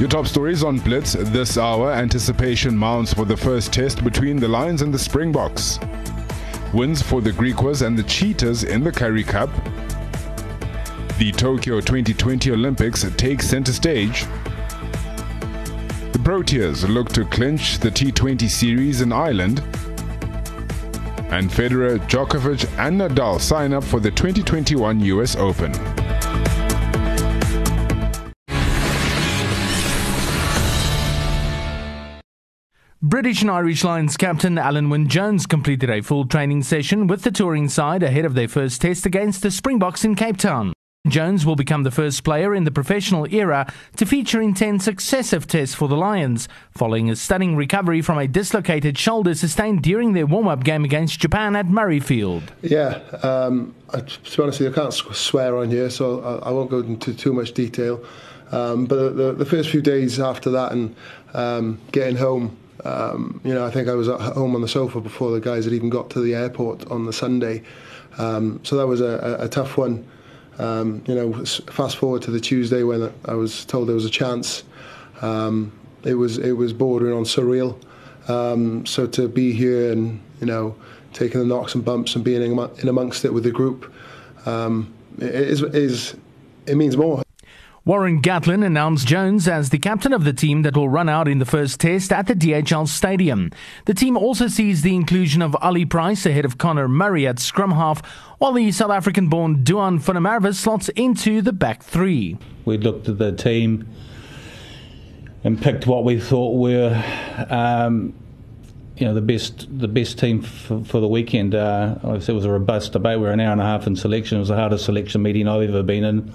Your top stories on Blitz this hour. Anticipation mounts for the first test between the Lions and the Springboks. Wins for the Griquas and the Cheetahs in the Currie Cup. The Tokyo 2020 Olympics takes center stage. The Proteas look to clinch the T20 series in Ireland. And Federer, Djokovic and Nadal sign up for the 2021 US Open. British and Irish Lions captain Alan Wynne-Jones completed a full training session with the touring side ahead of their first test against the Springboks in Cape Town. Jones will become the first player in the professional era to feature in 10 successive tests for the Lions, following a stunning recovery from a dislocated shoulder sustained during their warm-up game against Japan at Murrayfield. To be honest with you, I can't swear on here, so I won't go into too much detail. But the first few days after that and getting home, I think I was at home on the sofa before the guys had even got to the airport on the Sunday. So that was a tough one. Fast forward to the Tuesday when I was told there was a chance. It was bordering on surreal. So to be here and taking the knocks and bumps and being in amongst it with the group, it means more. Warren Gatland announced Jones as the captain of the team that will run out in the first test at the DHL Stadium. The team also sees the inclusion of Ali Price ahead of Connor Murray at scrum half, while the South African-born Duane Vunipola slots into the back three. We looked at the team and picked what we thought were, the best team for the weekend. Obviously, it was a robust debate. We were an hour and a half in selection. It was the hardest selection meeting I've ever been in.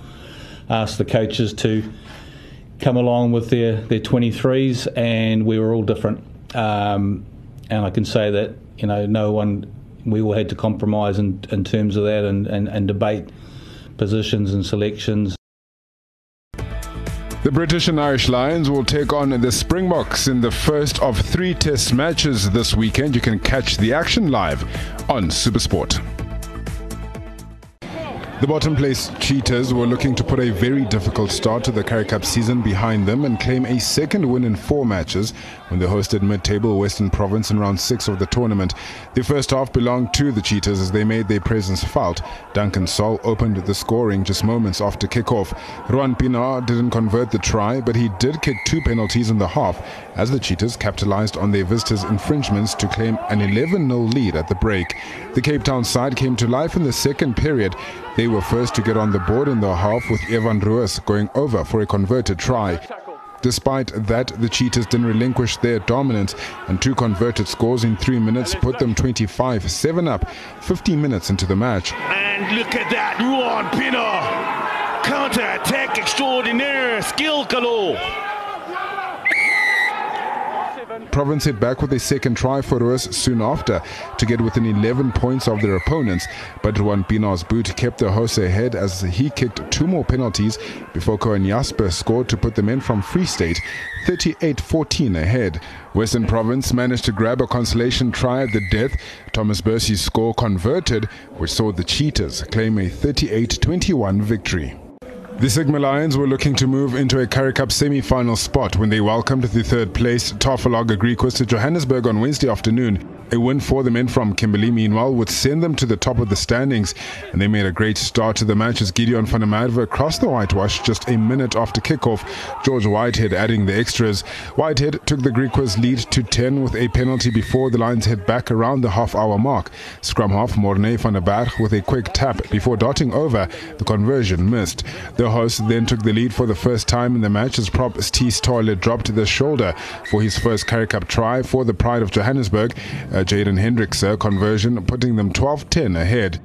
Asked the coaches to come along with their 23s, and we were all different. And I can say that, no one, we all had to compromise in terms of that and debate positions and selections. The British and Irish Lions will take on the Springboks in the first of three test matches this weekend. You can catch the action live on Supersport. The bottom place Cheetahs were looking to put a very difficult start to the Currie Cup season behind them and claim a second win in four matches when they hosted mid-table Western Province in round 6 of the tournament. The first half belonged to the Cheetahs as they made their presence felt. Duncan Sol opened the scoring just moments after kickoff. Ruan Pienaar didn't convert the try, but he did kick two penalties in the half as the Cheetahs capitalized on their visitors' infringements to claim an 11-0 lead at the break. The Cape Town side came to life in the second period. They were first to get on the board in the half with Evan Roos going over for a converted try. Despite that, the Cheetahs didn't relinquish their dominance, and two converted scores in 3 minutes put them 25-7 up 15 minutes into the match. And look at that, Ruan Pienaar, counter-attack extraordinaire, skill galore. Province hit back with a second try for Roos soon after to get within 11 points of their opponents, but Ruan Pienaar's boot kept the hosts ahead as he kicked two more penalties before Koen Jasper scored to put the men from Free State 38-14 ahead. Western Province managed to grab a consolation try at the death. Thomas Bursey's score converted, which saw the Cheetahs claim a 38-21 victory. The Sigma Lions were looking to move into a Currie Cup semi-final spot when they welcomed the third-placed Tafel Lager Griquas to Johannesburg on Wednesday afternoon. A win for the men from Kimberley, meanwhile, would send them to the top of the standings, and they made a great start to the match as Gideon van der Merwe crossed the whitewash just a minute after kickoff, George Whitehead adding the extras. Whitehead took the Griquas' lead to 10 with a penalty before the Lions head back around the half-hour mark. Scrum half Mornay van der Berg with a quick tap before darting over, the conversion missed. The hosts then took the lead for the first time in the match as prop Steys Stoyler dropped the shoulder for his first Currie Cup try for the Pride of Johannesburg. Jaden Hendricks' conversion putting them 12-10 ahead.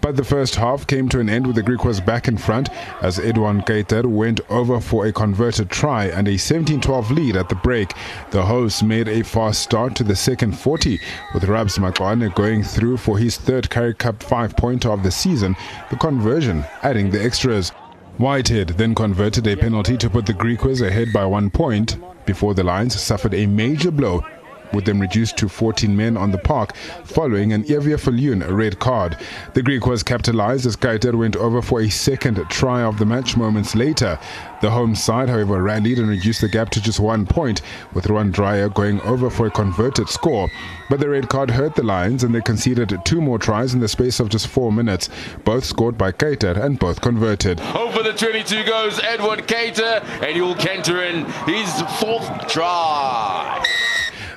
But the first half came to an end with the Griquas back in front as Edwin Gaiter went over for a converted try and a 17-12 lead at the break. The hosts made a fast start to the second 40 with Rabs McLean going through for his third Currie Cup 5-pointer of the season, the conversion adding the extras. Whitehead then converted a penalty to put the Griquas ahead by 1 point before the Lions suffered a major blow with them reduced to 14 men on the park following an Evia Faloun red card. The Griquas capitalized as Keiter went over for a second try of the match moments later. The home side, however, rallied and reduced the gap to just 1 point, with Ruan Dreyer going over for a converted score. But the red card hurt the Lions and they conceded two more tries in the space of just 4 minutes, both scored by Keiter and both converted. Over the 22 goes Edwin Gaiter, and you'll canter in his fourth try.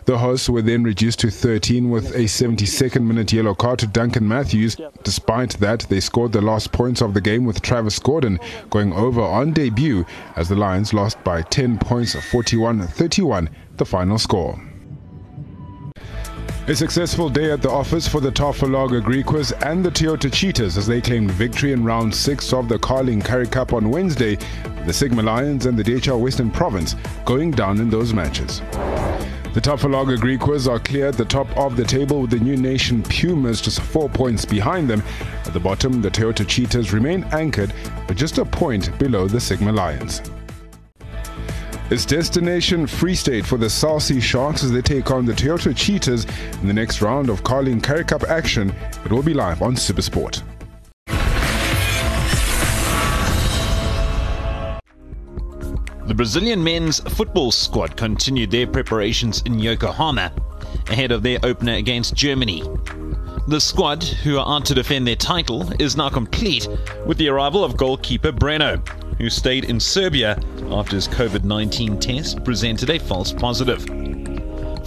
The hosts were then reduced to 13 with a 72nd minute yellow card to Duncan Matthews. Despite that, they scored the last points of the game with Travis Gordon going over on debut as the Lions lost by 10 points, 41-31, the final score. A successful day at the office for the Tafel Lager Griquas and the Toyota Cheetahs as they claimed victory in round 6 of the Carling Currie Cup on Wednesday, the Sigma Lions and the DHL Western Province going down in those matches. The Tafel Lager Griquas are clear at the top of the table with the new nation Pumas just 4 points behind them. At the bottom, the Toyota Cheetahs remain anchored but just a point below the Sigma Lions. It's destination Free State for the South Sea Sharks as they take on the Toyota Cheetahs in the next round of Carling Currie Cup action. It will be live on Supersport. The Brazilian men's football squad continued their preparations in Yokohama ahead of their opener against Germany. The squad, who are out to defend their title, is now complete with the arrival of goalkeeper Breno, who stayed in Serbia after his COVID-19 test presented a false positive.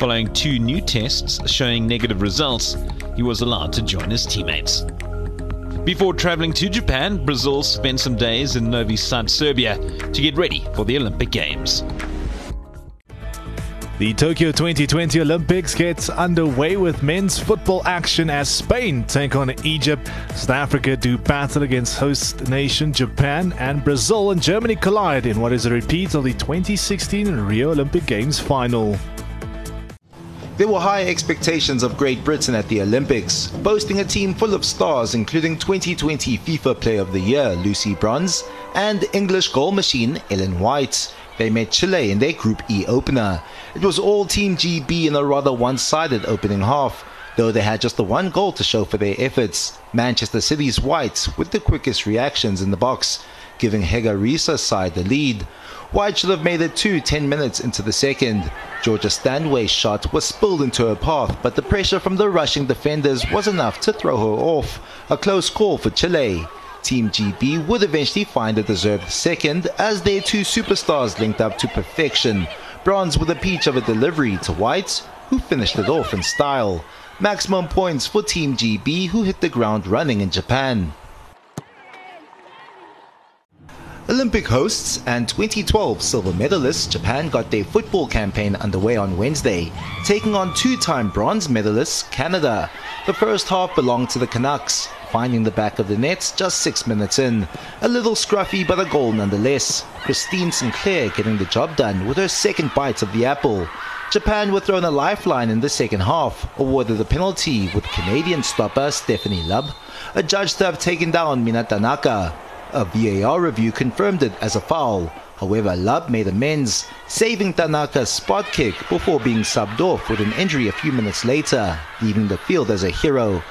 Following 2 new tests showing negative results, he was allowed to join his teammates. Before travelling to Japan, Brazil spent some days in Novi Sad, Serbia to get ready for the Olympic Games. The Tokyo 2020 Olympics gets underway with men's football action as Spain take on Egypt, South Africa do battle against host nation Japan, and Brazil and Germany collide in what is a repeat of the 2016 Rio Olympic Games final. There were high expectations of Great Britain at the Olympics, boasting a team full of stars including 2020 FIFA Player of the Year Lucy Bronze and English goal machine Ellen White. They met Chile in their Group E opener. It was all Team GB in a rather one-sided opening half, though they had just the one goal to show for their efforts. Manchester City's White with the quickest reactions in the box, giving Hegarissa's side the lead. White should have made it 10 minutes into the second. Georgia Stanway's shot was spilled into her path, but the pressure from the rushing defenders was enough to throw her off. A close call for Chile. Team GB would eventually find a deserved second as their 2 superstars linked up to perfection. Bronze with a peach of a delivery to White, who finished it off in style. Maximum points for Team GB, who hit the ground running in Japan. Olympic hosts and 2012 silver medalists Japan got their football campaign underway on Wednesday, taking on 2-time bronze medalists Canada. The first half belonged to the Canucks, finding the back of the nets just 6 minutes in. A little scruffy, but a goal nonetheless. Christine Sinclair getting the job done with her second bite of the apple. Japan were thrown a lifeline in the second half, awarded a penalty with Canadian stopper Stephanie Lubb adjudged to have taken down Mina Tanaka. A VAR review confirmed it as a foul. However, Lubb made amends, saving Tanaka's spot kick before being subbed off with an injury a few minutes later, leaving the field as a hero.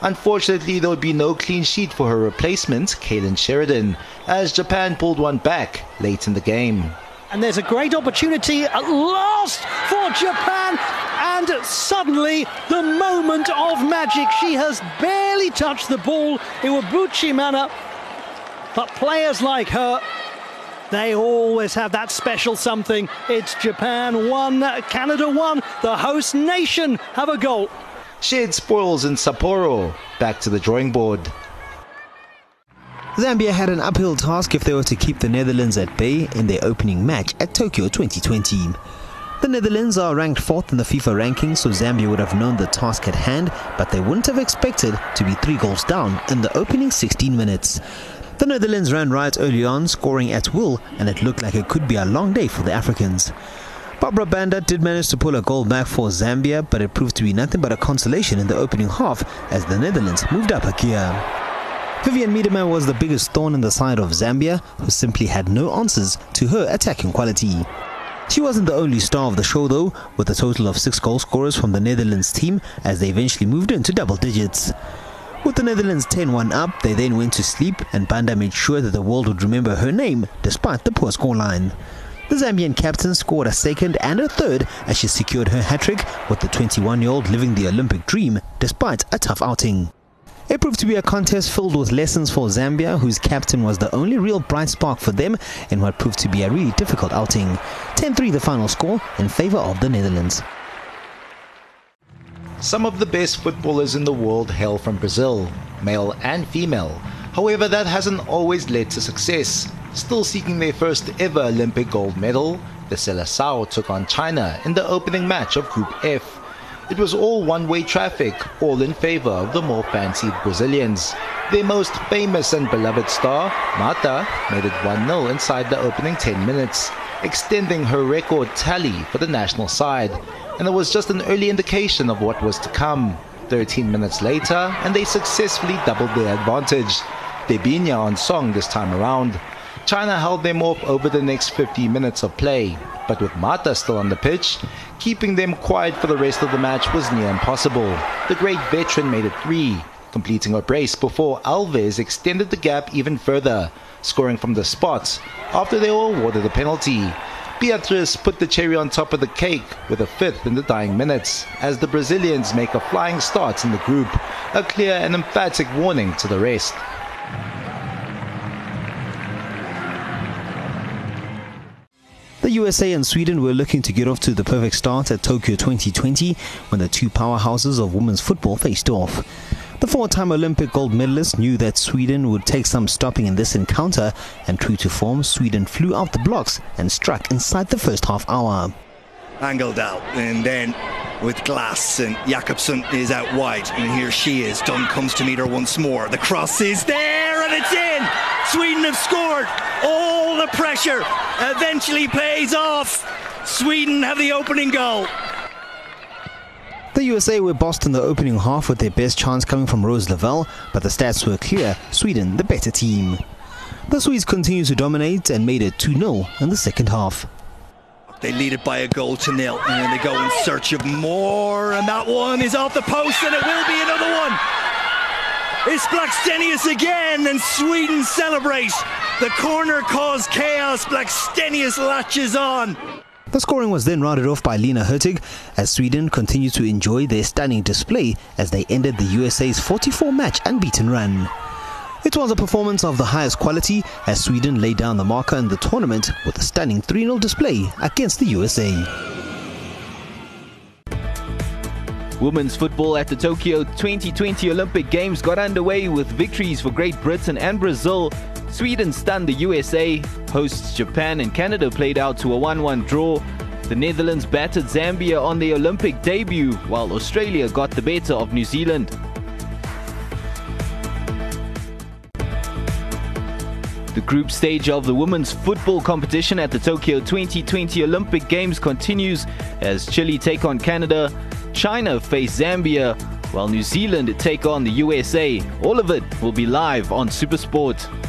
Unfortunately, there would be no clean sheet for her replacement, Kaylin Sheridan, as Japan pulled one back late in the game. And there's a great opportunity at last for Japan, and suddenly the moment of magic. She has barely touched the ball, Iwabuchi Mana, but players like her, they always have that special something. It's Japan 1, Canada 1, the host nation have a goal. Shared spoils in Sapporo. Back to the drawing board. Zambia had an uphill task if they were to keep the Netherlands at bay in their opening match at Tokyo 2020. The Netherlands are ranked 4th in the FIFA rankings, so Zambia would have known the task at hand, but they wouldn't have expected to be 3 goals down in the opening 16 minutes. The Netherlands ran riot early on, scoring at will, and it looked like it could be a long day for the Africans. Barbara Banda did manage to pull a goal back for Zambia, but it proved to be nothing but a consolation in the opening half as the Netherlands moved up a gear. Vivian Miedema was the biggest thorn in the side of Zambia, who simply had no answers to her attacking quality. She wasn't the only star of the show though, with a total of 6 goal scorers from the Netherlands team as they eventually moved into double digits. With the Netherlands 10-1 up, they then went to sleep and Banda made sure that the world would remember her name despite the poor scoreline. The Zambian captain scored a second and a third as she secured her hat-trick, with the 21-year-old living the Olympic dream despite a tough outing. It proved to be a contest filled with lessons for Zambia, whose captain was the only real bright spark for them in what proved to be a really difficult outing. 10-3 the final score in favour of the Netherlands. Some of the best footballers in the world hail from Brazil, male and female. However, that hasn't always led to success. Still seeking their first ever Olympic gold medal, the Seleção took on China in the opening match of Group F. It was all one-way traffic, all in favor of the more fancied Brazilians. Their most famous and beloved star, Marta, made it 1-0 inside the opening 10 minutes, extending her record tally for the national side. And it was just an early indication of what was to come. 13 minutes later, and they successfully doubled their advantage. Debinha on song this time around. China held them off over the next 50 minutes of play, but with Marta still on the pitch, keeping them quiet for the rest of the match was near impossible. The great veteran made it 3, completing a brace before Alves extended the gap even further, scoring from the spot after they were awarded a penalty. Beatriz put the cherry on top of the cake with a 5th in the dying minutes, as the Brazilians make a flying start in the group, a clear and emphatic warning to the rest. The USA and Sweden were looking to get off to the perfect start at Tokyo 2020 when the two powerhouses of women's football faced off. The four-time Olympic gold medalist knew that Sweden would take some stopping in this encounter, and true to form, Sweden flew out the blocks and struck inside the first half hour. Angled out, and then with glass, and Jakobsen is out wide, and here she is. Dunn comes to meet her once more. The cross is there, and it's in! Sweden have scored! All the pressure eventually pays off. Sweden have the opening goal. The USA were bossed in the opening half, with their best chance coming from Rose Lavelle, but the stats were clear: Sweden the better team. The Swedes continued to dominate and made it 2-0 in the second half. They lead it by a goal to nil, and they go in search of more, and that one is off the post, and it will be another one. It's Blackstenius again, and Sweden celebrate. The corner caused chaos. Blackstenius latches on. The scoring was then rounded off by Lena Hurtig, as Sweden continued to enjoy their stunning display as they ended the USA's 44-match unbeaten run. It was a performance of the highest quality, as Sweden laid down the marker in the tournament with a stunning 3-0 display against the USA. Women's football at the Tokyo 2020 Olympic Games got underway with victories for Great Britain and Brazil. Sweden stunned the USA, hosts Japan and Canada played out to a 1-1 draw. The Netherlands battered Zambia on their Olympic debut, while Australia got the better of New Zealand. The group stage of the women's football competition at the Tokyo 2020 Olympic Games continues as Chile take on Canada, China face Zambia, while New Zealand take on the USA. All of it will be live on Supersport.